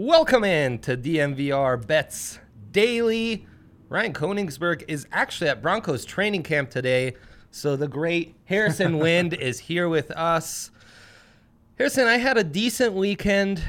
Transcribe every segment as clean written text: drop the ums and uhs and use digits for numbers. Welcome in to DNVR Bets Daily. Ryan Koenigsberg is actually at Broncos training camp today, so the great Harrison Wind is here with us. Harrison, I had a decent weekend,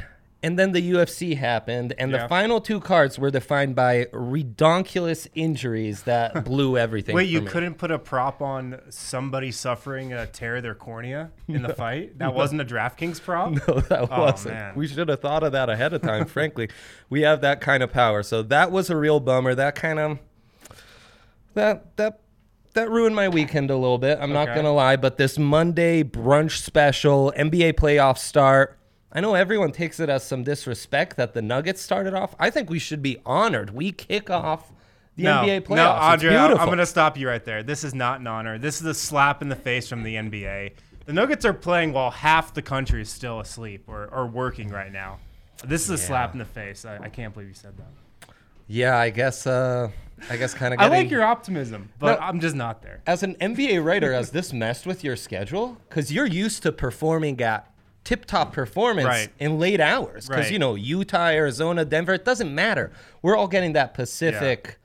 and then the UFC happened, and the final two cards were defined by redonkulous injuries that blew everything. Wait, you couldn't put a prop on somebody suffering a tear of their cornea in the fight? That wasn't a DraftKings prop? No, that wasn't. Man. We should have thought of that ahead of time, frankly. We have that kind of power, so that was a real bummer. That kind of... That ruined my weekend a little bit. I'm not going to lie, but this Monday brunch special, NBA playoffs start. I know everyone takes it as some disrespect that the Nuggets started off. I think we should be honored. We kick off the NBA playoffs. No, Audrey, I'm going to stop you right there. This is not an honor. This is a slap in the face from the NBA. The Nuggets are playing while half the country is still asleep or working right now. This is a slap in the face. I can't believe you said that. Yeah, I guess kind of. I like your optimism, but I'm just not there. As an NBA writer, has this messed with your schedule? Because you're used to performing at tip-top performance in late hours. Because you know Utah, Arizona, Denver, it doesn't matter. We're all getting that Pacific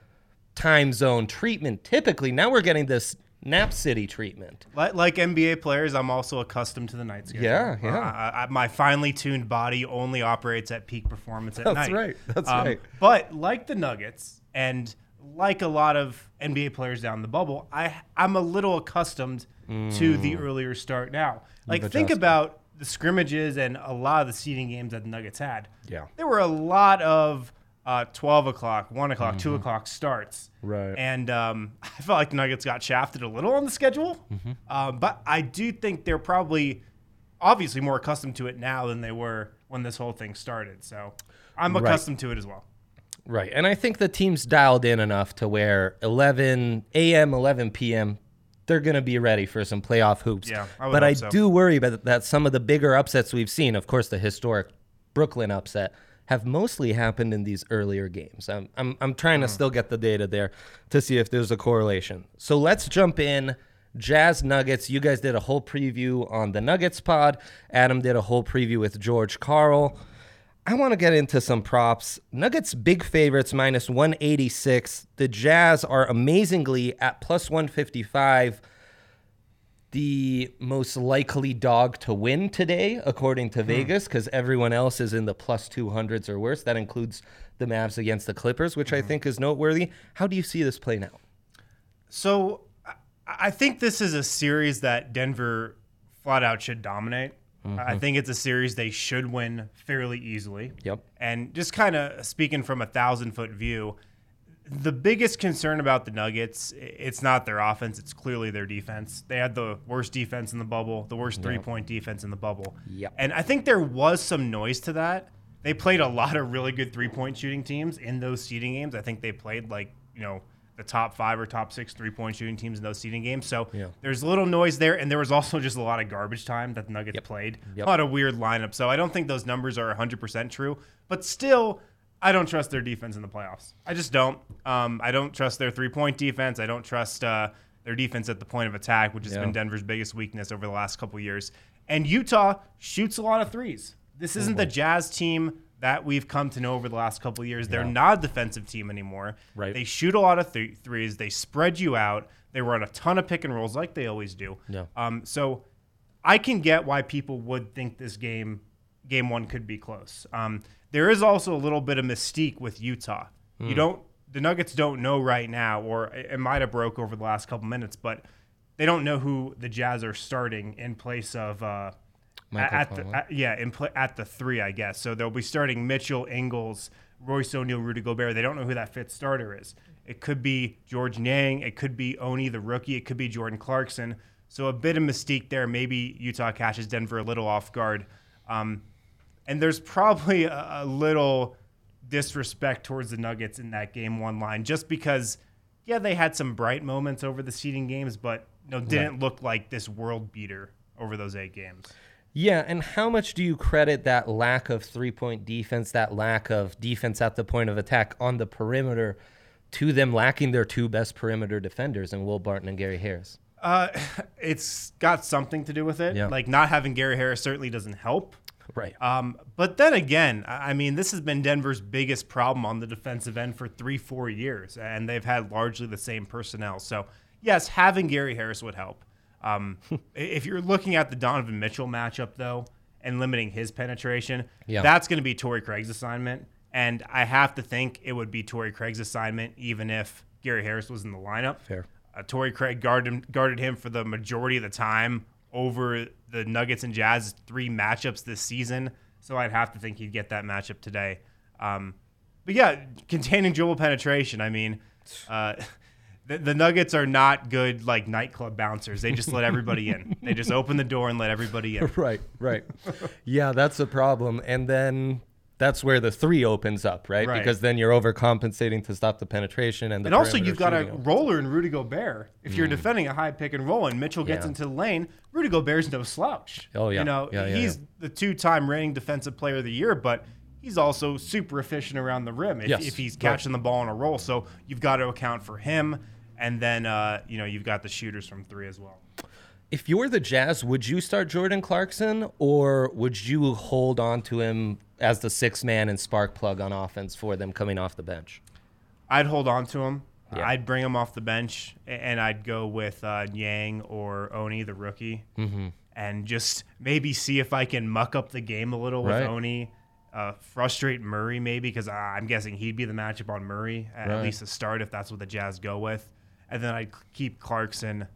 time zone treatment. Typically, now we're getting this Nap City treatment. Like NBA players, I'm also accustomed to the night schedule. Yeah. My finely tuned body only operates at peak performance at night. That's right. But like the Nuggets and like a lot of NBA players down the bubble, I'm a little accustomed to the earlier start now. Like, think about the scrimmages and a lot of the seeding games that the Nuggets had. Yeah. There were a lot of 12 o'clock, 1 o'clock, 2 o'clock starts. Right. And I felt like the Nuggets got shafted a little on the schedule. But I do think they're probably obviously more accustomed to it now than they were when this whole thing started. So I'm accustomed to it as well. Right, and I think the team's dialed in enough to where 11 a.m., 11 p.m., they're going to be ready for some playoff hoops. Yeah, I do worry about that some of the bigger upsets we've seen, of course the historic Brooklyn upset, have mostly happened in these earlier games. I'm trying to still get the data there to see if there's a correlation. So let's jump in. Jazz Nuggets, you guys did a whole preview on the Nuggets pod. Adam did a whole preview with George Karl. I want to get into some props. Nuggets big favorites minus 186. The Jazz are amazingly at plus 155. The most likely dog to win today, according to Vegas, because everyone else is in the plus 200s or worse. That includes the Mavs against the Clippers, which I think is noteworthy. How do you see this playing out? So I think this is a series that Denver flat out should dominate. I think it's a series they should win fairly easily. Yep. And just kind of speaking from a 1,000-foot view, the biggest concern about the Nuggets, it's not their offense. It's clearly their defense. They had the worst defense in the bubble, the worst three-point defense in the bubble. Yep. And I think there was some noise to that. They played a lot of really good three-point shooting teams in those seeding games. I think they played the top 5 or top 6 3-point shooting teams in those seeding games. So there's a little noise there, and there was also just a lot of garbage time that the Nuggets played. A lot of weird lineup. So I don't think those numbers are 100% true. But still, I don't trust their defense in the playoffs. I just don't. I don't trust their three-point defense. I don't trust their defense at the point of attack, which has been Denver's biggest weakness over the last couple of years. And Utah shoots a lot of threes. This isn't the Jazz team that we've come to know over the last couple of years. They're not a defensive team anymore. Right. They shoot a lot of threes. They spread you out. They run a ton of pick and rolls like they always do. Yeah. So I can get why people would think this game one could be close. There is also a little bit of mystique with Utah. The Nuggets don't know right now, or it might have broke over the last couple minutes, but they don't know who the Jazz are starting in place of at the three, I guess. So they'll be starting Mitchell, Ingles, Royce O'Neal, Rudy Gobert. They don't know who that fifth starter is. It could be George Niang. It could be Oni, the rookie. It could be Jordan Clarkson. So a bit of mystique there. Maybe Utah catches Denver a little off guard. And there's probably a little disrespect towards the Nuggets in that game one line, just because, they had some bright moments over the seeding games, but didn't look like this world beater over those 8 games. Yeah, and how much do you credit that lack of three-point defense, that lack of defense at the point of attack on the perimeter, to them lacking their two best perimeter defenders in Will Barton and Gary Harris? It's got something to do with it. Yeah. Like, not having Gary Harris certainly doesn't help. Right. But then again, I mean, this has been Denver's biggest problem on the defensive end for 3-4 years, and they've had largely the same personnel. So, yes, having Gary Harris would help. If you're looking at the Donovan Mitchell matchup, though, and limiting his penetration, that's going to be Torrey Craig's assignment. And I have to think it would be Torrey Craig's assignment even if Gary Harris was in the lineup. Fair. Torrey Craig guarded him for the majority of the time over the Nuggets and Jazz 3 matchups this season, so I'd have to think he'd get that matchup today. But yeah, containing dribble penetration. I mean, the Nuggets are not good like nightclub bouncers. They just let everybody in. They just open the door and let everybody in. Right. Yeah, that's a problem. And then that's where the 3 opens up, right? Because then you're overcompensating to stop the penetration. And also you've got a roller in Rudy Gobert. If you're defending a high pick and roll and Mitchell gets into the lane, Rudy Gobert's no slouch. Oh, yeah. You know, he's the 2-time reigning defensive player of the year, but he's also super efficient around the rim if he's catching the ball on a roll. So you've got to account for him. And then, you've got the shooters from 3 as well. If you're the Jazz, would you start Jordan Clarkson, or would you hold on to him as the 6th man and spark plug on offense for them coming off the bench? I'd hold on to him. Yeah. I'd bring him off the bench, and I'd go with Yang or Oni, the rookie, and just maybe see if I can muck up the game a little with Oni, frustrate Murray maybe, because I'm guessing he'd be the matchup on Murray, at least a start if that's what the Jazz go with. And then I'd keep Clarkson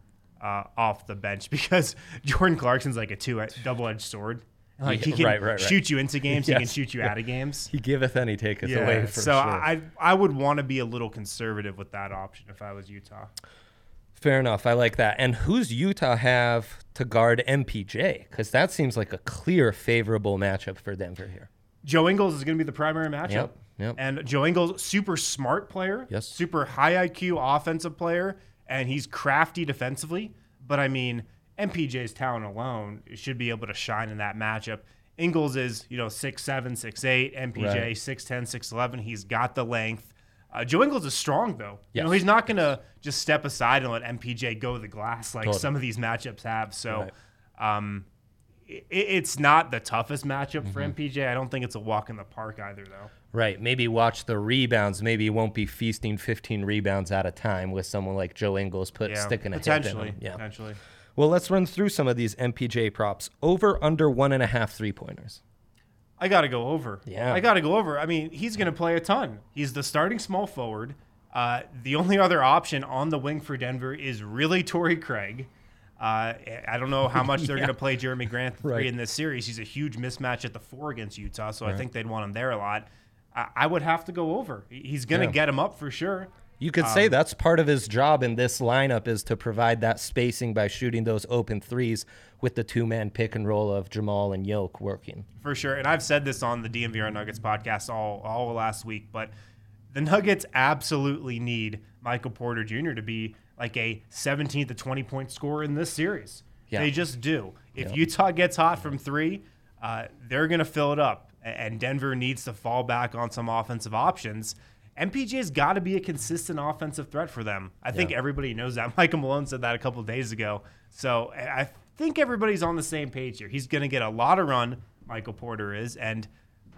off the bench, because Jordan Clarkson's like a double-edged sword. Like he can shoot you into games, he can shoot you out of games. He giveth and he taketh away. I would want to be a little conservative with that option if I was Utah. Fair enough. I like that. And who's Utah have to guard MPJ? Because that seems like a clear favorable matchup for Denver here. Joe Ingles is going to be the primary matchup. Yep. And Joe Ingles, super smart player, super high IQ offensive player, and he's crafty defensively. But I mean, MPJ's talent alone should be able to shine in that matchup. Ingles is, 6'7", 6'8", MPJ 6'10", 6'11". He's got the length. Joe Ingles is strong, though. Yes. He's not going to just step aside and let MPJ go to the glass like some of these matchups have. So it's not the toughest matchup for MPJ. I don't think it's a walk in the park either, though. Right. Maybe watch the rebounds. Maybe he won't be feasting 15 rebounds at a time with someone like Joe Ingles sticking a hip in him. Yeah, potentially. Well, let's run through some of these MPJ props. Over, under 1.5 three-pointers. I got to go over. Yeah. I mean, he's going to play a ton. He's the starting small forward. The only other option on the wing for Denver is really Torrey Craig. I don't know how much they're going to play Jeremy Grant in this series. He's a huge mismatch at the 4 against Utah, so I think they'd want him there a lot. I would have to go over. He's going to get him up for sure. You could say that's part of his job in this lineup is to provide that spacing by shooting those open threes with the 2-man pick and roll of Jamal and Yoke working. For sure. And I've said this on the DNVR Nuggets podcast all last week, but the Nuggets absolutely need Michael Porter Jr. to be like a 17 to 20-point scorer in this series. Yeah. They just do. If Utah gets hot from 3, they're going to fill it up, and Denver needs to fall back on some offensive options. MPJ's got to be a consistent offensive threat for them. I think everybody knows that. Michael Malone said that a couple of days ago. So I think everybody's on the same page here. He's going to get a lot of run, Michael Porter is, and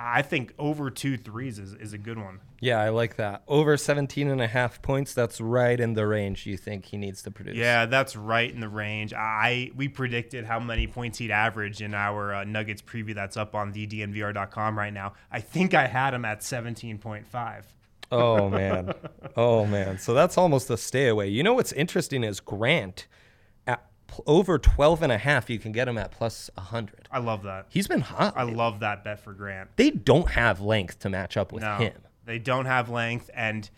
I think over 2 threes is a good one. Yeah, I like that. Over 17.5 points, that's right in the range you think he needs to produce. Yeah, that's right in the range. We predicted how many points he'd average in our Nuggets preview that's up on thednvr.com right now. I think I had him at 17.5. Oh, man. So that's almost a stay away. You know what's interesting is Grant, at over 12.5, you can get him at plus 100. I love that. He's been hot. I love that bet for Grant. They don't have length to match up with him. They don't have length. And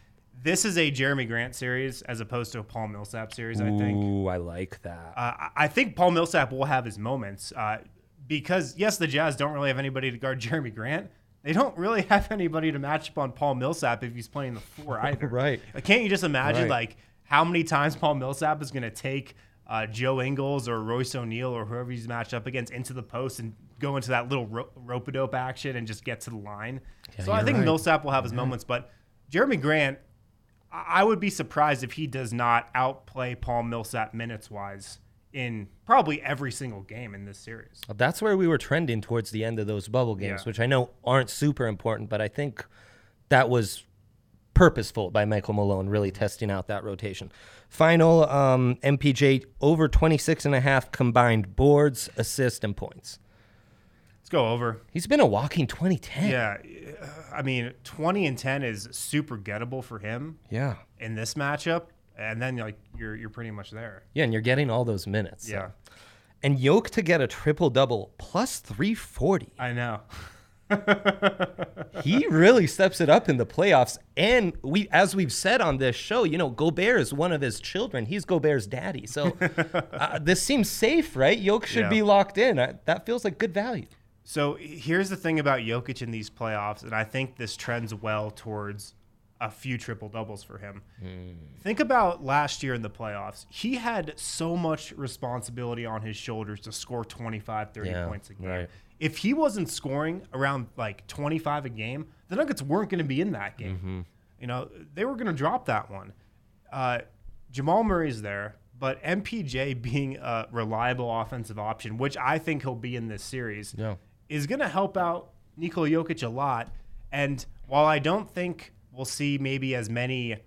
this is a Jeremy Grant series as opposed to a Paul Millsap series, I think. Ooh, I like that. I think Paul Millsap will have his moments because, yes, the Jazz don't really have anybody to guard Jeremy Grant. They don't really have anybody to match up on Paul Millsap if he's playing the 4 either. Right. Can't you just imagine like how many times Paul Millsap is going to take Joe Ingles or Royce O'Neal or whoever he's matched up against into the post and go into that little rope-a-dope action and just get to the line? Yeah, so I think Millsap will have his moments. But Jeremy Grant, I would be surprised if he does not outplay Paul Millsap minutes-wise in probably every single game in this series. That's where we were trending towards the end of those bubble games, which I know aren't super important, but I think that was purposeful by Michael Malone, really testing out that rotation. Final, MPJ over 26.5 combined boards, assists, and points. Let's go over. He's been a walking 20-10. Yeah. I mean, 20 and 10 is super gettable for him. Yeah. In this matchup. And then like you're pretty much there. Yeah, and you're getting all those minutes. Yeah. So. And Jokic to get a triple-double plus 340. I know. He really steps it up in the playoffs. And we, as we've said on this show, you know, Gobert is one of his children. He's Gobert's daddy. So this seems safe, right? Jokic should be locked in. That feels like good value. So here's the thing about Jokic in these playoffs, and I think this trends well towards a few triple doubles for him. Think about last year in the playoffs. He had so much responsibility on his shoulders to score 25-30 points a game. Right. If he wasn't scoring around like 25 a game, the Nuggets weren't going to be in that game. You know, they were going to drop that one. Jamal Murray's there, but MPJ being a reliable offensive option, which I think he'll be in this series, is going to help out Nikola Jokic a lot. And while I don't think we'll see maybe as many,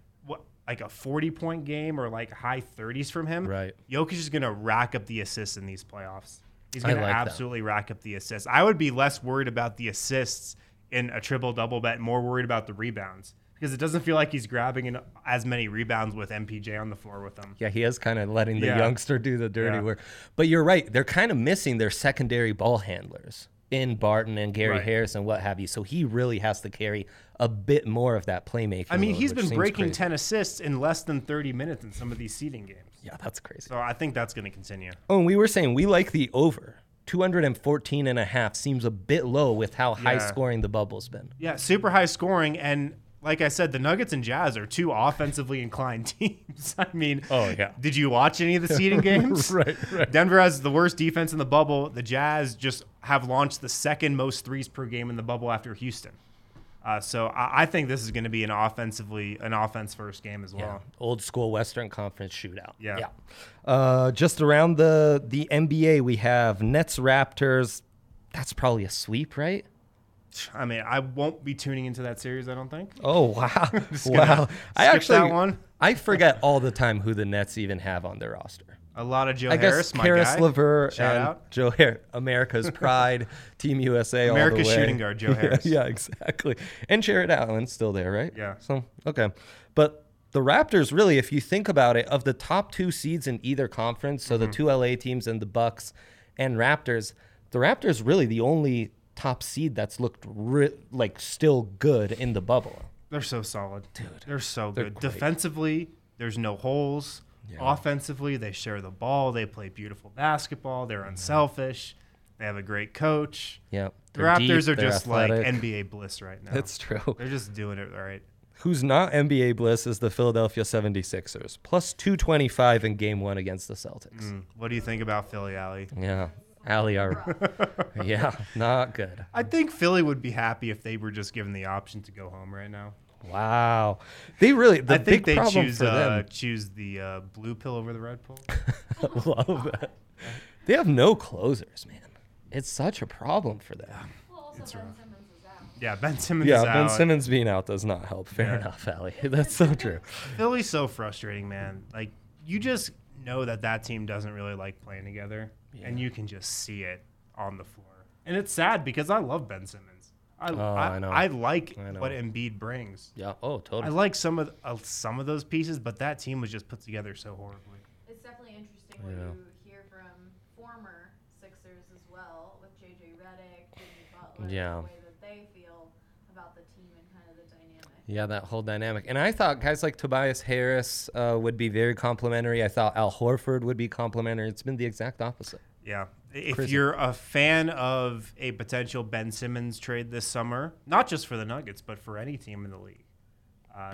like a 40-point game or like high 30s from him, Jokic is going to rack up the assists in these playoffs. He's going to absolutely rack up the assists. I would be less worried about the assists in a triple-double bet, more worried about the rebounds, because it doesn't feel like he's grabbing as many rebounds with MPJ on the floor with him. Yeah, he is kind of letting the youngster do the dirty work. But you're right. They're kind of missing their secondary ball handlers in Barton and Gary Harris and what have you. So he really has to carry a bit more of that playmaking. I mean, he's been breaking 10 assists in less than 30 minutes in some of these seeding games. Yeah, that's crazy. So I think that's going to continue. Oh, and we were saying we like the over. 214.5 seems a bit low with how high scoring the bubble's been. Yeah, super high scoring. And like I said, the Nuggets and Jazz are two offensively inclined teams. I mean, did you watch any of the seeding games? Right. Denver has the worst defense in the bubble. The Jazz just have launched the second most threes per game in the bubble after Houston. So I think this is going to be an offense-first game as well. Yeah. Old-school Western Conference shootout. Yeah. Just around the NBA, we have Nets-Raptors. That's probably a sweep, right? I mean, I won't be tuning into that series, I don't think. Oh, wow. Wow. I actually, that one. I forget all the time who the Nets even have on their roster. A lot of Joe Harris, my guy. Harris LeVert and out. Joe Harris, America's pride, Team USA all the way. America's shooting guard, Joe Harris. Yeah, exactly. And Jared Allen's still there, right? Yeah. So, okay. But the Raptors, really, if you think about it, of the top two seeds in either conference, so the two LA teams and the Bucks and Raptors, the Raptors really the only top seed that's looked like still good in the bubble. They're so solid. Dude. They're so good. Great. Defensively, there's no holes. Yeah. Offensively, they share the ball. They play beautiful basketball. They're unselfish. They have a great coach. Yeah. The Raptors are just athletic. Like NBA bliss right now. That's true. They're just doing it right. Who's not NBA bliss is the Philadelphia 76ers. Plus 225 in game one against the Celtics. What do you think about Philly, Allie? Yeah. Allie, not good. I think Philly would be happy if they were just given the option to go home right now. Wow, they really. I think they choose the blue pill over the red pill. Love that. They have no closers, man. It's such a problem for them. Well, also Ben Simmons is out. Yeah, Ben Simmons being out does not help. Fair enough, Allie. That's so true. Philly's so frustrating, man. Like you just know that team doesn't really like playing together. Yeah. And you can just see it on the floor. And it's sad because I love Ben Simmons. I know what Embiid brings. Yeah. Oh, totally. I like some of those pieces, but that team was just put together so horribly. It's definitely interesting when you hear from former Sixers as well, with JJ Redick, Jimmy Butler, the way that they feel about the team and kind of the dynamic. Yeah, that whole dynamic. And I thought guys like Tobias Harris would be very complimentary. I thought Al Horford would be complimentary. It's been the exact opposite. Yeah. If you're a fan of a potential Ben Simmons trade this summer, not just for the Nuggets, but for any team in the league,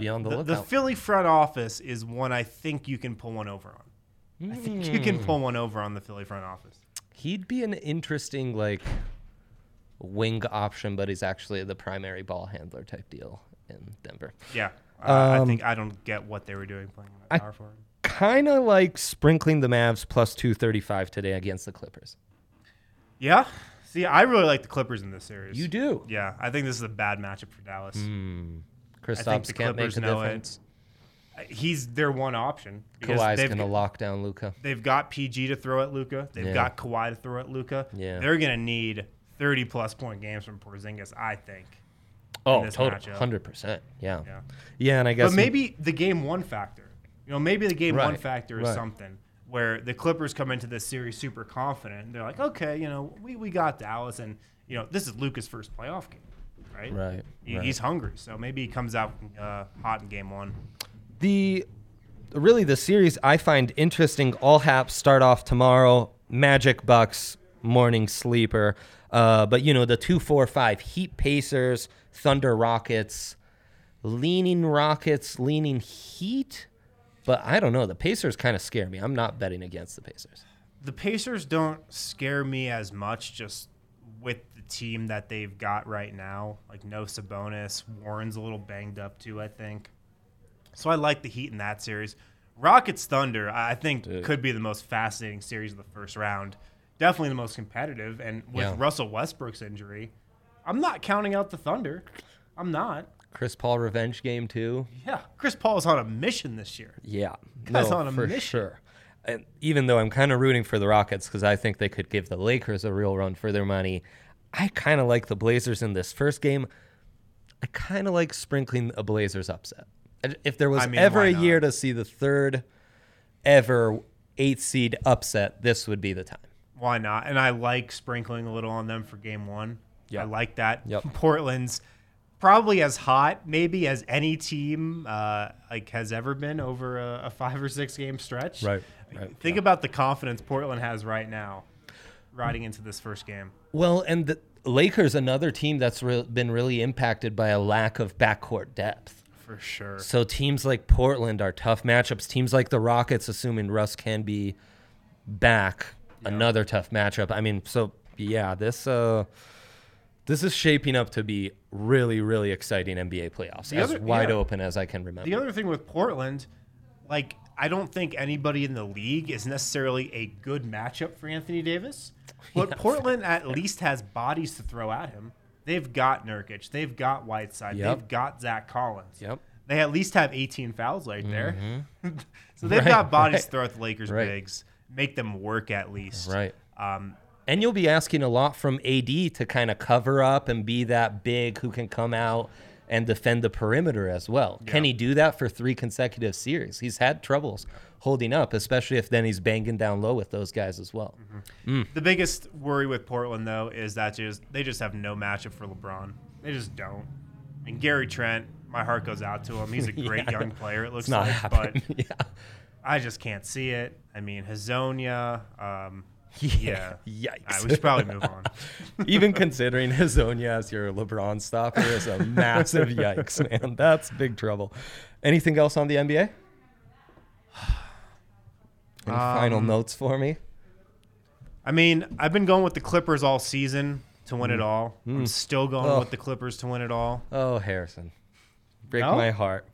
be on the lookout. The Philly front office is one I think you can pull one over on. I think you can pull one over on the Philly front office. He'd be an interesting wing option, but he's actually the primary ball handler type deal in Denver. Yeah, I don't get what they were doing playing that power forward. kind of like sprinkling the Mavs plus 235 today against the Clippers. Yeah. See, I really like the Clippers in this series. You do? Yeah. I think this is a bad matchup for Dallas. Kristaps can't make the difference. He's their one option. Kawhi's going to lock down Luka. They've got PG to throw at Luka. They've got Kawhi to throw at Luka. Yeah. They're going to need 30-plus point games from Porzingis, I think. Oh, total, 100%. Yeah. Yeah, and I guess... But maybe the game one factor. You know, maybe the game one factor is something where the Clippers come into this series super confident. And they're like, okay, you know, we got Dallas, and, you know, this is Luka's first playoff game, right? Right. He's hungry, so maybe he comes out hot in game one. Really, the series I find interesting. All Haps start off tomorrow. Magic Bucks, morning sleeper. But, you know, the 2-4-5 Heat Pacers, Thunder Rockets, leaning Heat. But I don't know. The Pacers kind of scare me. I'm not betting against the Pacers. The Pacers don't scare me as much just with the team that they've got right now. Like, no Sabonis. Warren's a little banged up, too, I think. So I like the Heat in that series. Rockets Thunder, I think, could be the most fascinating series of the first round. Definitely the most competitive. And with Russell Westbrook's injury, I'm not counting out the Thunder. I'm not. Chris Paul revenge game, too. Yeah. Chris Paul's on a mission this year. Yeah. Guy's on a mission. For sure. And even though I'm kind of rooting for the Rockets because I think they could give the Lakers a real run for their money, I kind of like the Blazers in this first game. I kind of like sprinkling a Blazers upset. If there was ever a year to see the third ever 8-seed upset, this would be the time. Why not? And I like sprinkling a little on them for game one. Yep. I like that. Yep. Portland's probably as hot maybe as any team has ever been over a 5 or 6 game stretch. Right. Think about the confidence Portland has right now riding into this first game. Well, and the Lakers, another team that's been really impacted by a lack of backcourt depth. For sure. So teams like Portland are tough matchups. Teams like the Rockets, assuming Russ can be back, another tough matchup. I mean, so, yeah, this is shaping up to be really, really exciting NBA playoffs. As wide open as I can remember. The other thing with Portland, like, I don't think anybody in the league is necessarily a good matchup for Anthony Davis. But Portland at least has bodies to throw at him. They've got Nurkic. They've got Whiteside. They've got Zach Collins. They at least have 18 fouls there. So they've got bodies to throw at the Lakers bigs. Make them work at least. And you'll be asking a lot from AD to kind of cover up and be that big who can come out and defend the perimeter as well. Yeah. Can he do that for 3 consecutive series? He's had troubles holding up, especially if then he's banging down low with those guys as well. The biggest worry with Portland, though, is that they just have no matchup for LeBron. They just don't. And Gary Trent, my heart goes out to him. He's a great young player, it looks like. But I just can't see it. I mean, Hazonia... Yikes. Right, we should probably move on. Even considering Hazonia as your LeBron stopper is a massive yikes, man. That's big trouble. Anything else on the NBA? Any final notes for me? I mean, I've been going with the Clippers all season to win it all. I'm still going with the Clippers to win it all. Oh, Harrison. Break my heart.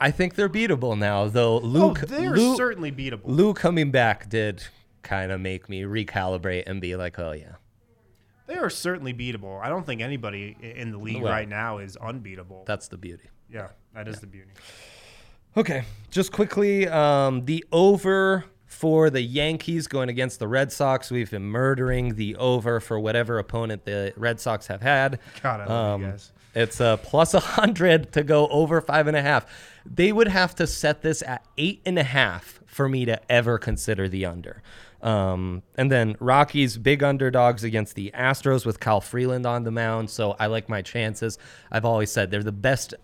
I think they're beatable now, though. They're certainly beatable. Lou coming back did kind of make me recalibrate and be like, oh, yeah. They are certainly beatable. I don't think anybody in the league right now is unbeatable. That's the beauty. Yeah, that is the beauty. Okay, just quickly, the over for the Yankees going against the Red Sox. We've been murdering the over for whatever opponent the Red Sox have had. God, I love you guys. It's a plus 100 to go over 5.5. They would have to set this at 8.5 for me to ever consider the under. And then Rockies, big underdogs against the Astros with Kyle Freeland on the mound. So I like my chances. I've always said they're the best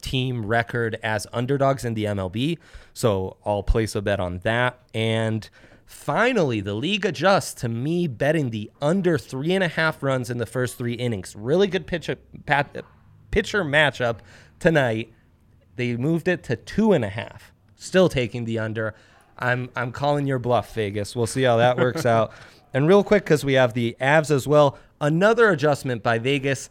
team record as underdogs in the MLB. So I'll place a bet on that. And finally, the league adjusts to me betting the under 3.5 runs in the first 3 innings. Really good pitcher matchup tonight. They moved it to 2.5. Still taking the under. I'm calling your bluff, Vegas. We'll see how that works out. And real quick, because we have the Avs as well, another adjustment by Vegas.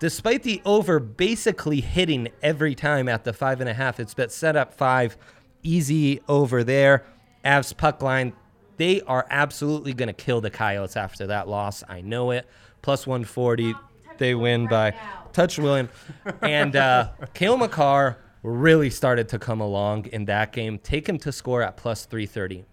Despite the over basically hitting every time at the 5.5, it's been set up 5. easy over there. Avs puck line, they are absolutely going to kill the Coyotes after that loss. I know it. Plus 140, they win by touch William. And Cale Makar really started to come along in that game. Take him to score at plus 330.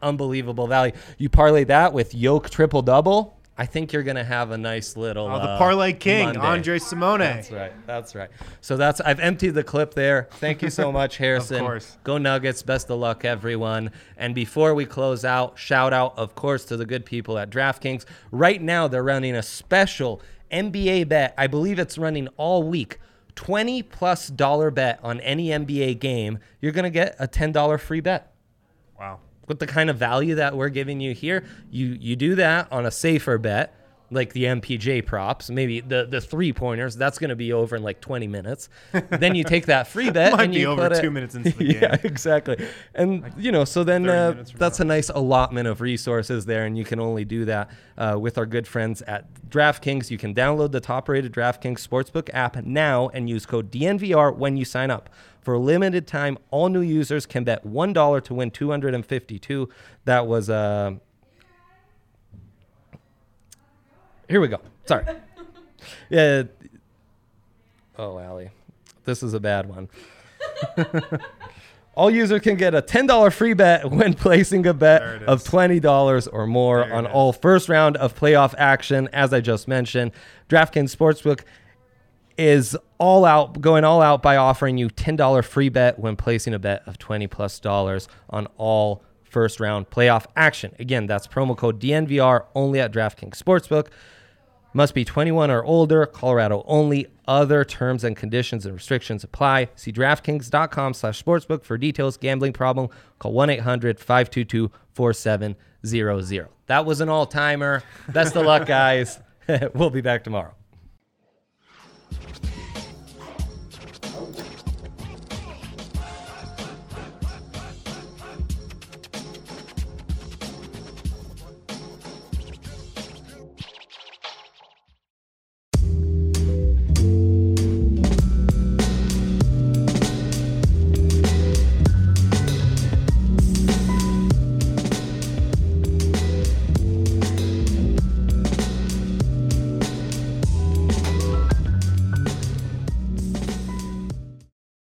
Unbelievable value. You parlay that with Yoke triple-double, I think you're going to have a nice little the parlay king, Monday. Andre Simone. That's right. That's right. So that's I've emptied the clip there. Thank you so much, Harrison. Of course. Go Nuggets. Best of luck, everyone. And before we close out, shout out, of course, to the good people at DraftKings. Right now, they're running a special NBA bet. I believe it's running all week. $20+ bet on any NBA game. You're going to get a $10 free bet. Wow. With the kind of value that we're giving you here, you do that on a safer bet, like the MPJ props, maybe the three-pointers. That's going to be over in like 20 minutes. Then you take that free bet. Might and you be over put 2 minutes into the game. Yeah, exactly. And, like, you know, so then that's a nice allotment of resources there, and you can only do that with our good friends at DraftKings. You can download the top-rated DraftKings Sportsbook app now and use code DNVR when you sign up. For a limited time, all new users can bet $1 to win $252. That was here we go. Sorry. Yeah. Oh, Allie. This is a bad one. All users can get a $10 free bet when placing a bet of $20 or more on all first round of playoff action. As I just mentioned, DraftKings Sportsbook is all out by offering you $10 free bet when placing a bet of $20+ on all first round playoff action. Again, that's promo code DNVR only at DraftKings Sportsbook. Must be 21 or older, Colorado only. Other terms and conditions and restrictions apply. See DraftKings.com/sportsbook for details. Gambling problem? Call 1-800-522-4700. That was an all-timer. Best of luck, guys. We'll be back tomorrow.